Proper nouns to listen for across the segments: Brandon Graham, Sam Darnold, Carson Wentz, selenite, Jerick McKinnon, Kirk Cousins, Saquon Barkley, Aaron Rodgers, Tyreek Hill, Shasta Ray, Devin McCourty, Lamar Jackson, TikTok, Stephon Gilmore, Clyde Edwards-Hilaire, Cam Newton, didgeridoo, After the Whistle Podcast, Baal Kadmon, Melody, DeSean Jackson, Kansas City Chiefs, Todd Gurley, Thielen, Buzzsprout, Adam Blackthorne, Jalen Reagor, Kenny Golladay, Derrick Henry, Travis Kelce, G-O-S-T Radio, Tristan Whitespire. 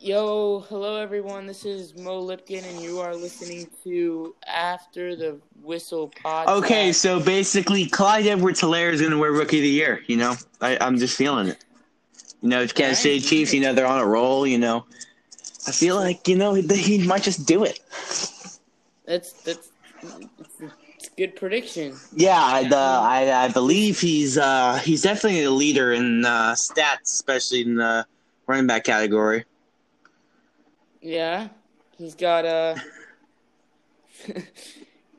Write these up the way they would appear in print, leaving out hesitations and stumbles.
Yo, hello everyone, this is Mo Lipkin, and you are listening to After the Whistle Podcast. Okay, so basically, Clyde Edwards-Hilaire is going to wear Rookie of the Year, you know? I'm just feeling it. You know, Kansas City Chiefs, you know, they're on a roll, you know. I feel like, you know, he might just do it. It's a good prediction. Yeah, I believe he's definitely a leader in stats, especially in the running back category. Yeah, he's got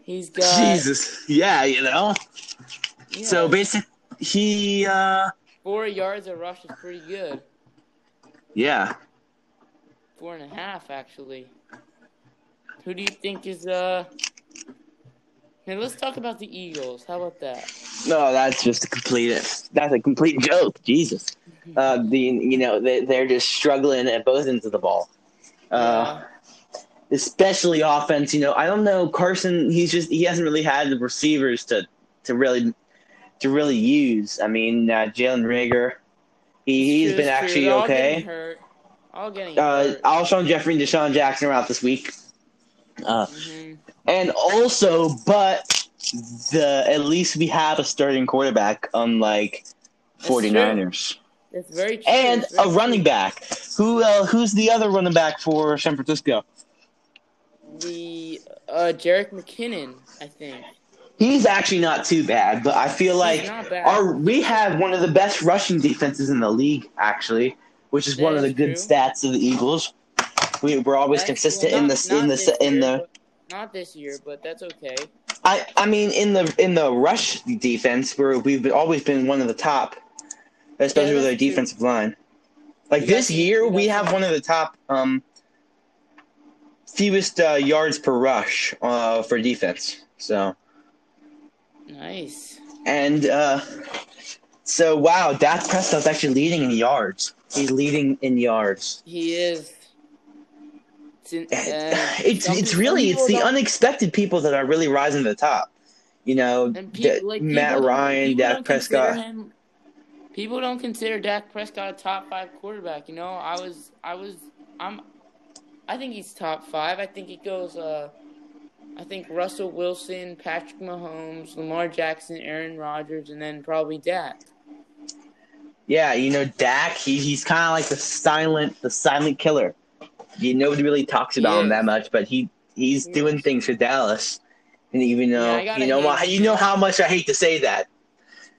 Jesus. Yeah, you know. Yeah. So basically, he 4 yards a rush is pretty good. Yeah. 4.5 actually. Who do you think is Hey, let's talk about the Eagles. How about that? No, that's just a complete joke. Jesus. They're just struggling at both ends of the ball. Especially offense, you know. I don't know, Carson. He hasn't really had the receivers to really use. I mean, Jalen Reagor, he's been actually okay. All getting hurt. Alshon Jeffrey and DeSean Jackson are out this week. And also, but at least we have a starting quarterback, unlike 49ers. That's very true. And a running back. Who's the other running back for San Francisco? The Jerick McKinnon, I think. He's actually not too bad, but I feel like we have one of the best rushing defenses in the league, actually, which is one of the good stats of the Eagles. We're always consistent not this year, but that's okay. I mean, in the rush defense, we've always been one of the top. Especially with our defensive line. Like, this year, we have one of the top fewest yards per rush for defense. So nice. And wow, Dak Prescott's actually leading in yards. He's leading in yards. He is. It's the unexpected people that are really rising to the top. You know, Matt Ryan, Dak Prescott. People don't consider Dak Prescott a top 5 quarterback. You know, I think he's top 5. I think it goes. I think Russell Wilson, Patrick Mahomes, Lamar Jackson, Aaron Rodgers, and then probably Dak. Yeah, you know, Dak. He's kind of like the silent killer. You nobody really talks about him that much, but he's doing things for Dallas. And even though how much I hate to say that.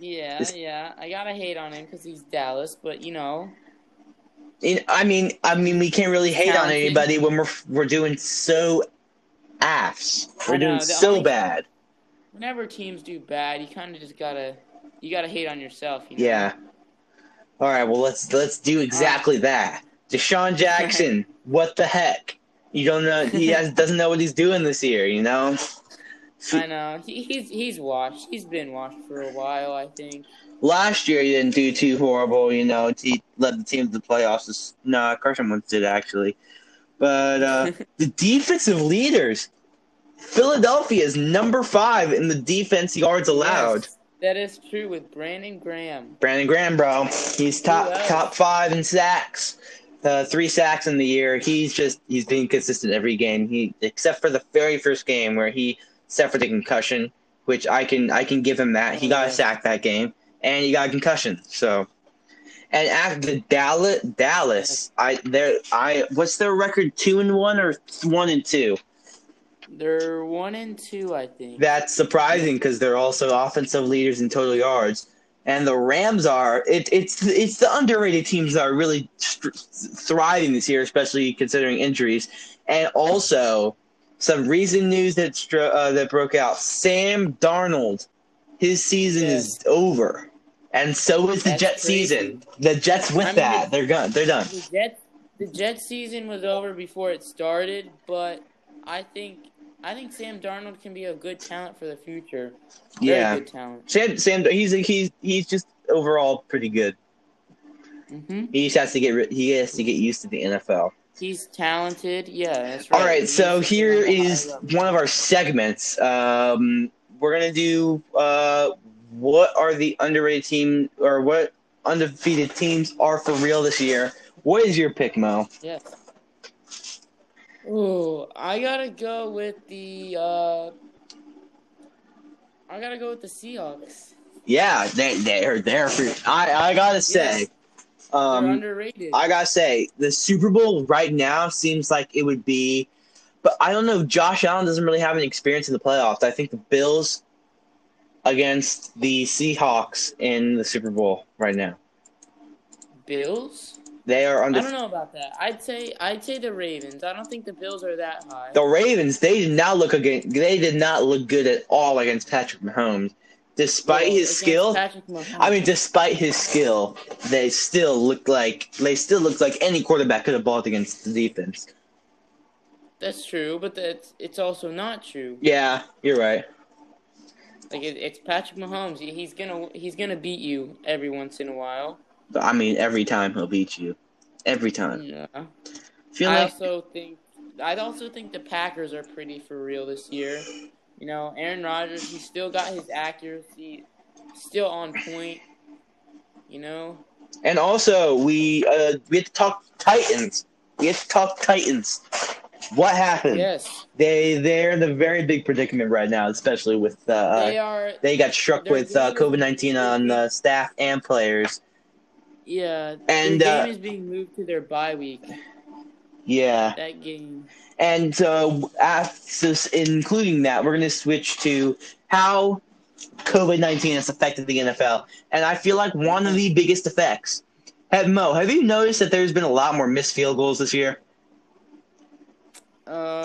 Yeah, I gotta hate on him because he's Dallas, but you know. I mean, we can't really hate on anybody when we're doing so ass. We're doing so bad. Whenever teams do bad, you kind of just gotta hate on yourself. You know? Yeah. All right. Well, let's do exactly that. DeSean Jackson, what the heck? You don't know. He doesn't know what he's doing this year. You know. I know. He's washed. He's been washed for a while, I think. Last year he didn't do too horrible, you know. He led the team to the playoffs. No, Carson Wentz did, actually. But the defensive leaders. Philadelphia is number 5 in the defense yards allowed. Yes, that is true with Brandon Graham. Bro. He's top 5 in sacks. 3 sacks in the year. He's being consistent every game. Except for the very first game where he – except for the concussion, which I can give him that. He got a sack that game, and he got a concussion. So, and after Dallas, what's their record? 2-1 or 1-2? They're 1-2, I think. That's surprising because they're also offensive leaders in total yards, and the Rams are. It's the underrated teams that are really thriving this year, especially considering injuries, and also. Some recent news that broke out. Sam Darnold, his season is over, and so is the Jets season. The Jets they're done. The Jets season was over before it started, but I think Sam Darnold can be a good talent for the future. Very good talent. Sam, he's just overall pretty good. Mm-hmm. He has to get used to the NFL. He's talented, yeah. That's right. All right, so here is one of our segments. We're gonna do what are the underrated team or what undefeated teams are for real this year. What is your pick, Mo? Yes. Ooh, I gotta go with the Seahawks. Yeah, they're there for. I gotta say, yes, they're underrated. I gotta say, the Super Bowl right now seems like it would be, but I don't know. Josh Allen doesn't really have any experience in the playoffs. I think the Bills against the Seahawks in the Super Bowl right now. Bills. They are under. I don't know about that. I'd say the Ravens. I don't think the Bills are that high. The Ravens, they did not look good at all against Patrick Mahomes, despite his skill, they still looked like any quarterback could have balled against the defense. That's true, but it's also not true. Yeah, you're right. Like it's Patrick Mahomes. He's gonna beat you every once in a while. I mean, every time he'll beat you. Every time. Yeah. I also think the Packers are pretty for real this year. You know, Aaron Rodgers, he's still got his accuracy, still on point, you know. And also, we have to talk Titans. What happened? Yes. They're in a very big predicament right now, especially with they got struck with COVID-19 on staff and players. Yeah, and their game is being moved to their bye week. Yeah, that game. And so, including that, we're going to switch to how COVID-19 has affected the NFL. And I feel like one of the biggest effects. Mo, have you noticed that there's been a lot more missed field goals this year? Yeah,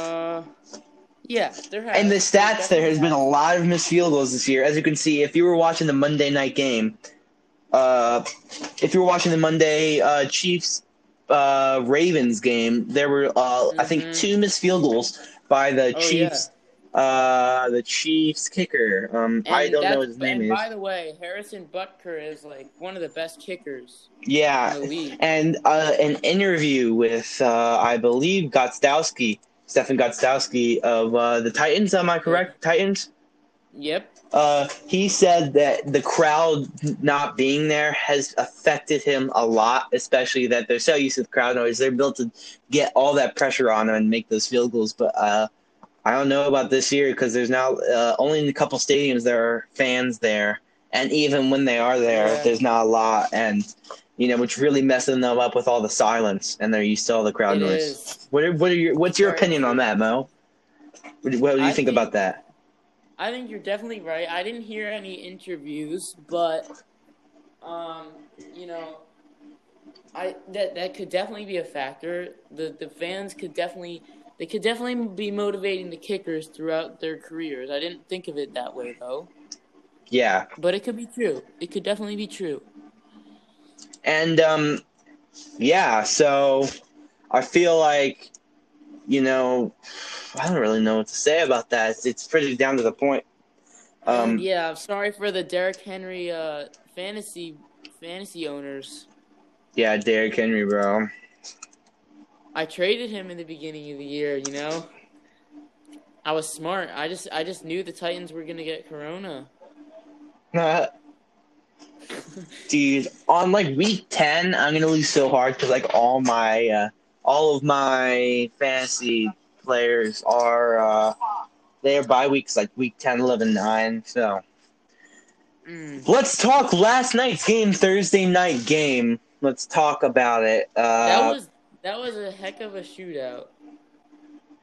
there has. And the stats, there has been a lot of missed field goals this year. As you can see, if you were watching the Monday night game, if you were watching the Monday Chiefs-Ravens game, there were, I think, two missed field goals by the Chiefs. Yeah. The Chiefs kicker. I don't know what his name is. By the way, Harrison Butker is like one of the best kickers. Yeah, in the league. And an interview with, I believe, Stefan Gostkowski of the Titans. Am I correct? Yeah. Titans. Yep. He said that the crowd not being there has affected him a lot, especially that they're so used to the crowd noise. They're built to get all that pressure on them and make those field goals. But I don't know about this year because there's now only in a couple stadiums there are fans there. And even when they are there, there's not a lot. And, you know, which really messes them up with all the silence and they're used to all the crowd noise. Is. What's your opinion on that, Mo? What do you think about that? I think you're definitely right. I didn't hear any interviews, but, you know, that could definitely be a factor. The fans could definitely be motivating the kickers throughout their careers. I didn't think of it that way, though. Yeah. But it could be true. It could definitely be true. And, yeah, so I feel like, you know, I don't really know what to say about that. It's pretty down to the point. Yeah, I'm sorry for the Derrick Henry fantasy owners. Yeah, Derrick Henry, bro. I traded him in the beginning of the year, you know. I was smart. I just knew the Titans were gonna get corona. Dude, on like week 10, I'm gonna lose so hard because like all of my fantasy players are they are bye weeks like week 10, 11, 9. So let's talk last night's game, Thursday night game. Let's talk about it. That was a heck of a shootout.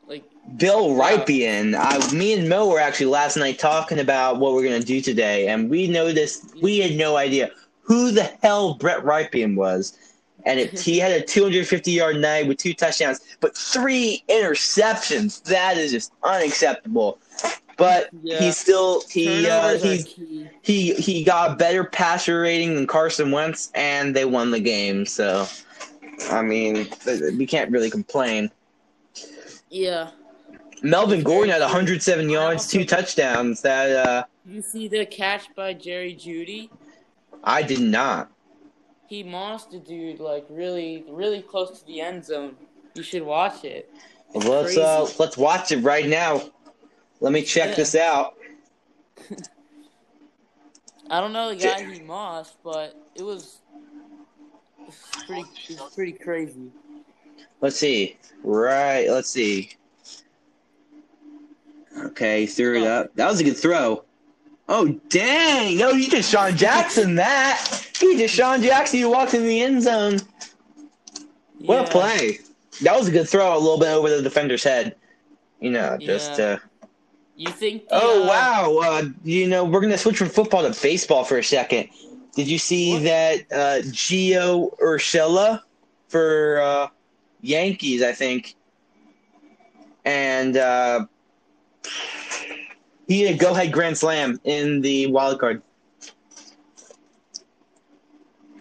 Like Bill Rypien, me and Mo were actually last night talking about what we're gonna do today, and we noticed we had no idea who the hell Brett Rypien was. And he had a 250-yard night with 2 touchdowns, but 3 interceptions. That is just unacceptable. But he got a better passer rating than Carson Wentz, and they won the game. So, I mean, we can't really complain. Yeah. Melvin Gordon had 107 yards, 2 touchdowns. That you see the catch by Jerry Jeudy? I did not. He mossed a dude like really, really close to the end zone. You should watch it. Let's watch it right now. Let me check this out. I don't know the guy he mossed, but it was pretty crazy. Let's see. Right. Let's see. Okay, threw it up. That was a good throw. Oh, dang. No, you DeSean Jackson that. He DeSean Jackson. He walked in the end zone. What a play. That was a good throw, a little bit over the defender's head. You know, just you think. You know, we're going to switch from football to baseball for a second. Did you see that Gio Urshela for Yankees, I think? And he had a go-ahead grand slam in the wild card.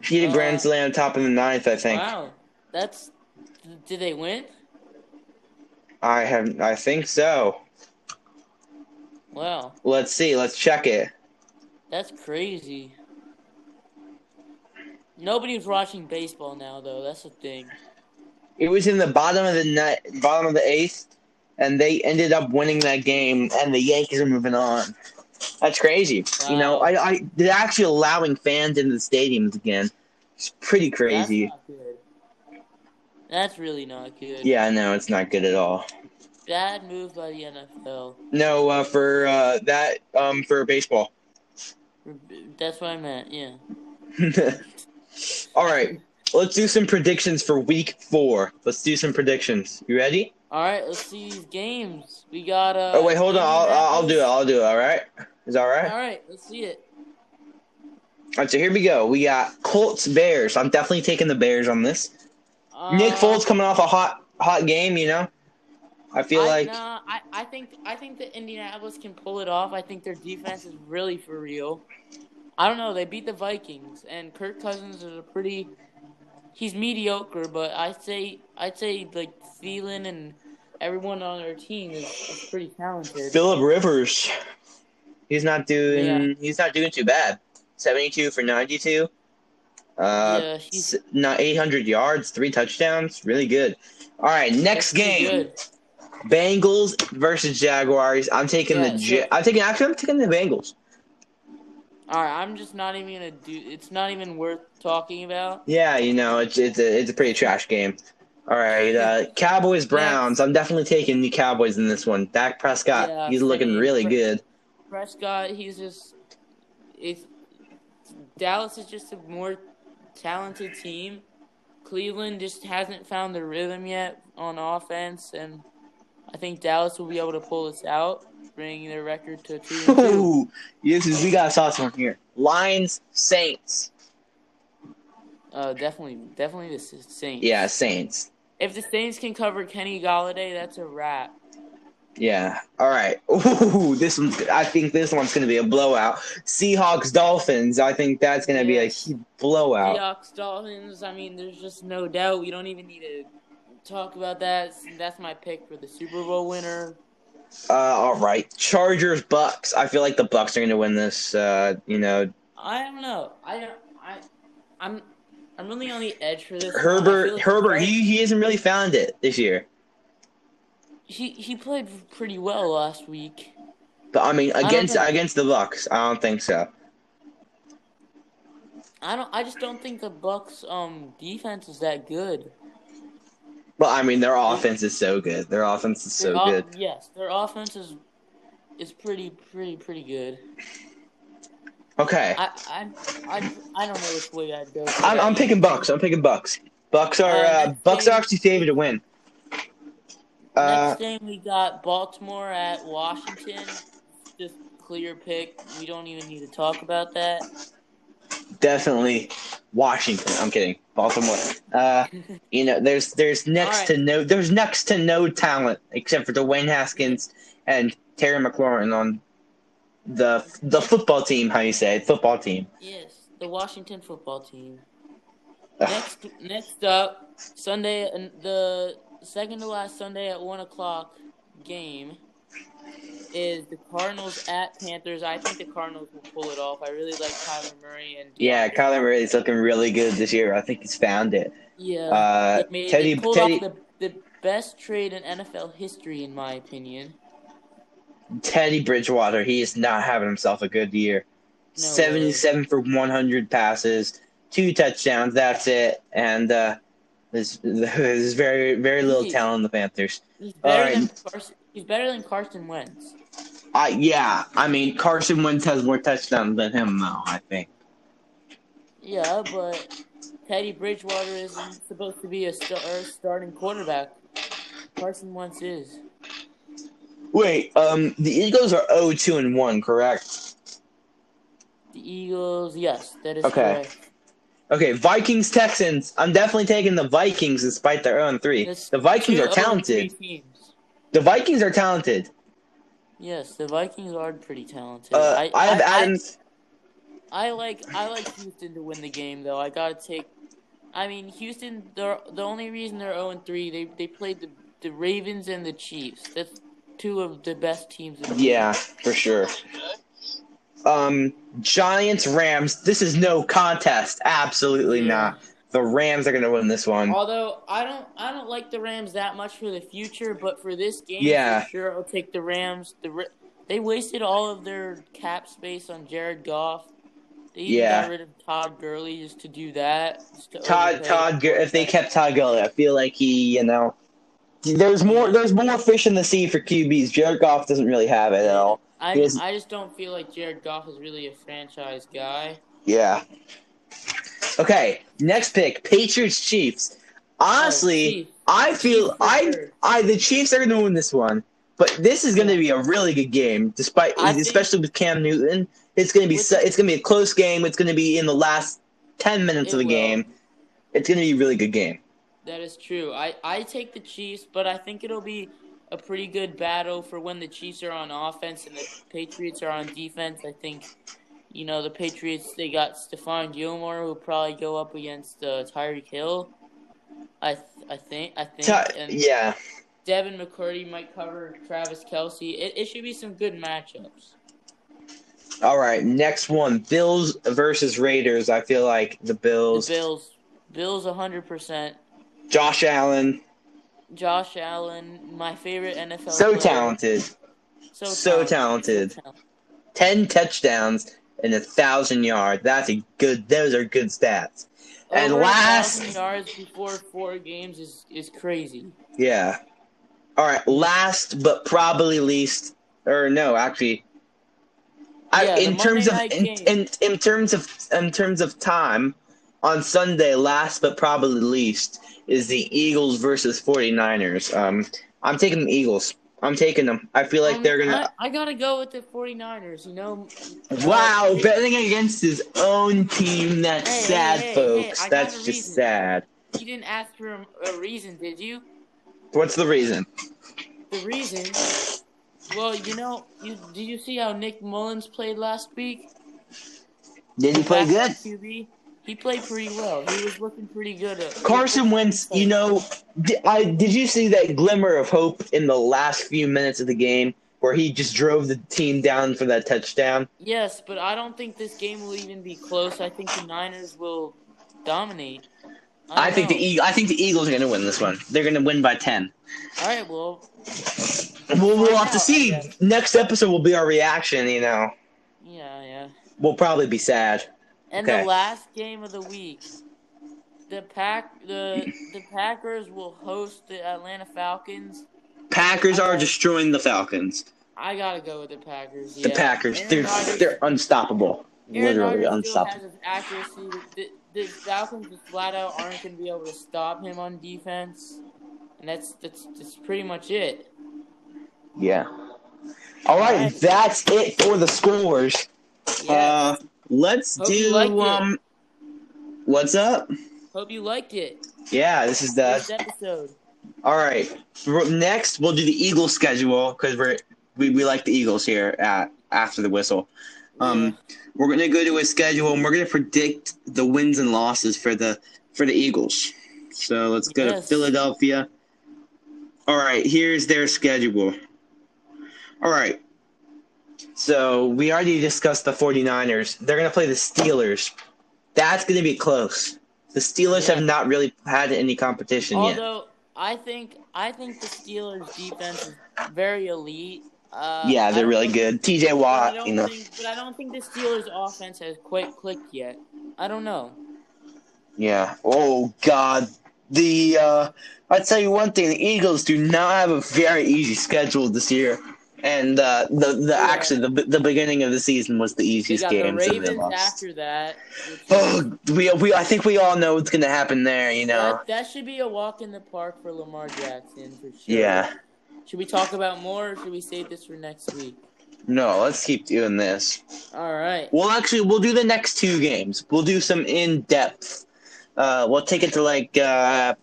He had a grand slam top of the ninth, I think. Wow. That's – did they win? I think so. Wow. Let's see. Let's check it. That's crazy. Nobody's watching baseball now, though. That's the thing. It was in the bottom of the eighth, and they ended up winning that game, and the Yankees are moving on. That's crazy. Wow. You know, they're actually allowing fans into the stadiums again. It's pretty crazy. That's not good. That's really not good. Yeah, no, it's not good at all. Bad move by the NFL. No, for baseball. That's what I meant. Yeah. All right, let's do some predictions for Week 4. Let's do some predictions. You ready? All right, let's see these games. We got oh wait, hold on. I'll do it. All right, is that all right? All right, let's see it. All right, so here we go. We got Colts Bears. I'm definitely taking the Bears on this. Nick Foles coming off a hot game. You know, I think that Indianapolis can pull it off. I think their defense is really for real. I don't know. They beat the Vikings, and Kirk Cousins is he's mediocre, but I'd say like Thielen and everyone on their team is pretty talented. Phillip Rivers, he's not doing too bad. 72 for 92, he's not 800 yards, 3 touchdowns, really good. All right, next game, Bengals versus Jaguars. I'm taking the Bengals. All right, I'm just not even gonna do. It's not even worth talking about. Yeah, you know, it's a pretty trash game. All right, Cowboys Browns. Yeah. I'm definitely taking the Cowboys in this one. Dak Prescott, he's looking really good. Prescott, Dallas is just a more talented team. Cleveland just hasn't found the rhythm yet on offense, and I think Dallas will be able to pull this out. Bringing their record to 2-2. Ooh, we got a saucy one here. Lions, Saints. Definitely the Saints. Yeah, Saints. If the Saints can cover Kenny Golladay, that's a wrap. Yeah. All right. Ooh, I think this one's going to be a blowout. Seahawks, Dolphins. I think that's going to be a blowout. Seahawks, Dolphins. I mean, there's just no doubt. We don't even need to talk about that. That's my pick for the Super Bowl winner. All right, Chargers Bucks. I feel like the Bucks are going to win this. You know, I don't know. I'm really on the edge for this. Herbert, he hasn't really found it this year. He played pretty well last week. But I mean, against the Bucks, I don't think so. I just don't think the Bucks' defense is that good. Well, I mean, their offense is so good. Yes, their offense is pretty good. Okay. I don't know which way I'd go. I'm picking Bucks. Bucks are actually favored to win. Next game we got Baltimore at Washington. Just clear pick. We don't even need to talk about that. Definitely. Washington. I'm kidding. Baltimore. You know, there's next to no talent except for Dwayne Haskins and Terry McLaurin on the football team. How you say it? Football team? Yes, the Washington football team. Next up, Sunday, the second to last Sunday at 1:00 game is the Cardinals at Panthers. I think the Cardinals will pull it off. I really like Kyler Murray. Kyler Murray is looking really good this year. I think he's found it. Yeah. They pulled off the best trade in NFL history, in my opinion. Teddy Bridgewater, he is not having himself a good year. No, 77 for 100 passes, 2 touchdowns, that's it. And There's very, very little talent on the Panthers. He's better than Carson Wentz. Yeah, I mean, Carson Wentz has more touchdowns than him, though, I think. Yeah, but Teddy Bridgewater isn't supposed to be a starting quarterback. Carson Wentz is. Wait, the Eagles are 0-2-1, correct? The Eagles, yes, that is correct. Okay, Vikings, Texans. I'm definitely taking the Vikings despite their 0-3. The Vikings are talented. The Vikings are talented. Yes, the Vikings are pretty talented. I have Adams. I like Houston to win the game though. I gotta take. I mean, Houston. The only reason they're 0-3, they played the Ravens and the Chiefs. That's two of the best teams in the league. Yeah, for sure. Giants, Rams. This is no contest. Absolutely not. The Rams are going to win this one. Although I don't like the Rams that much for the future, but for this game, for sure I'll take the Rams. They wasted all of their cap space on Jared Goff. They even got rid of Todd Gurley just to do that. If they kept Todd Gurley, I feel like there's more fish in the sea for QBs. Jared Goff doesn't really have it at all. I just don't feel like Jared Goff is really a franchise guy. Yeah. Okay, next pick, Patriots Chiefs. Honestly, Chiefs. I feel the Chiefs are going to win this one, but this is going to be a really good game. Especially with Cam Newton, it's going to be a close game. It's going to be in the last 10 minutes of the game. It's going to be a really good game. That is true. I take the Chiefs, but I think it'll be a pretty good battle for when the Chiefs are on offense and the Patriots are on defense. I think, the Patriots, they got Stephon Gilmore, who'll probably go up against Tyreek Hill. I think Devin McCourty might cover Travis Kelce. It should be some good matchups. All right, next one, Bills versus Raiders. I feel like the Bills. 100%. Josh Allen, my favorite NFL player. Talented. So talented. 10 touchdowns and 1,000 yards. Those are good stats. And 1,000 yards before 4 games is crazy. Yeah. All right, last but probably least, or no, actually, in terms of time, on Sunday, last but probably least, is the Eagles versus 49ers. I'm taking the Eagles. I'm taking them. I feel like they're going to... I got to go with the 49ers, Wow, betting against his own team. That's sad, folks. That's just sad. You didn't ask for a reason, did you? What's the reason? The reason? Well, did you see how Nick Mullins played last week? Did he play good? QB? He played pretty well. He was looking pretty good. Carson Wentz, did you see that glimmer of hope in the last few minutes of the game where he just drove the team down for that touchdown? Yes, but I don't think this game will even be close. I think the Niners will dominate. I think the Eagles are going to win this one. They're going to win by 10. All right, well. We'll have to see. Next episode will be our reaction, Yeah. We'll probably be sad. And the last game of the week, the Packers will host the Atlanta Falcons. Packers are destroying the Falcons. I gotta go with the Packers. The Packers, they're unstoppable. Literally unstoppable. Still has his accuracy. The Falcons just flat out aren't gonna be able to stop him on defense, and that's pretty much it. Yeah. All right, that's it for the scores. Yeah. Let's what's up? Hope you like it. Yeah, this is the first episode. All right, next we'll do the Eagles schedule because we like the Eagles here at After the Whistle. We're gonna go to a schedule and we're gonna predict the wins and losses for the Eagles. So let's go to Philadelphia. All right, here's their schedule. All right. So, we already discussed the 49ers. They're going to play the Steelers. That's going to be close. The Steelers have not really had any competition yet. Although, I think the Steelers' defense is very elite. They're really good. TJ Watt, But I don't think the Steelers' offense has quite clicked yet. I don't know. Yeah. Oh, God. I'll tell you one thing: the Eagles do not have a very easy schedule this year, and the beginning of the season was the easiest game. They got the Ravens after that. I think we all know what's going to happen there. You know, that should be a walk in the park for Lamar Jackson for sure. Yeah. Should we talk about more, or should we save this for next week? No, let's keep doing this. All right. Well, actually, we'll do the next two games. We'll do some in-depth. We'll take it to the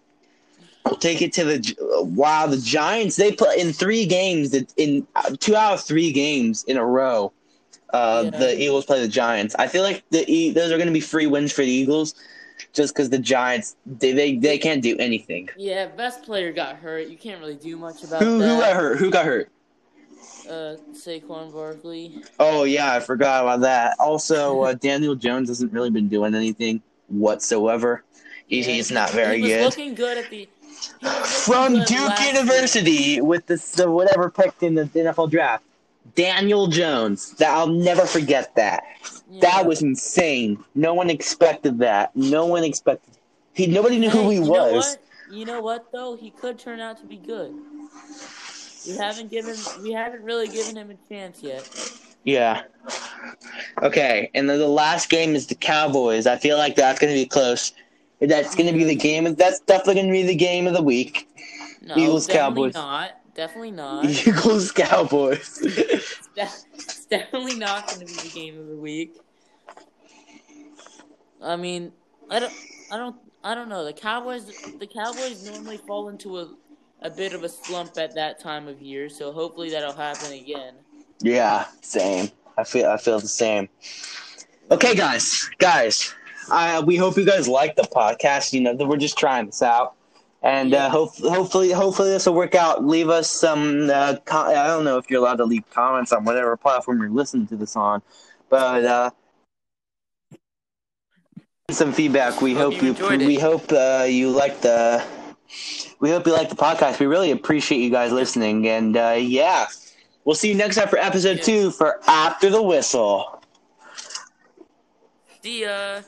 Giants. They play in three games, in 2 out of 3 games in a row. The Eagles play the Giants. I feel like those are going to be free wins for the Eagles, just because the Giants they can't do anything. Yeah, best player got hurt. You can't really do much about that. Who got hurt? Saquon Barkley. Oh, yeah, I forgot about that. Also, Daniel Jones hasn't really been doing anything whatsoever. He's not very good. He was looking good at the... From Duke University with the whatever picked in the NFL draft. Daniel Jones. I'll never forget that. Yeah. That was insane. No one expected that. Nobody knew who he was. You know what, though? He could turn out to be good. We haven't really given him a chance yet. Yeah. Okay, and then the last game is the Cowboys. I feel like that's going to be close. That's going to be the game. That's definitely going to be the game of the week. No, Eagles Cowboys. Definitely not. Eagles Cowboys. It's definitely not going to be the game of the week. I mean, I don't know. The Cowboys normally fall into a bit of a slump at that time of year, so hopefully that'll happen again. Yeah, same. I feel the same. Okay, guys. We hope you guys like the podcast. You know, we're just trying this out, and hopefully this will work out. Leave us some. I don't know if you're allowed to leave comments on whatever platform you're listening to this on, but some feedback. We hope you like the podcast. We really appreciate you guys listening, and we'll see you next time for episode 2 for After the Whistle. See ya.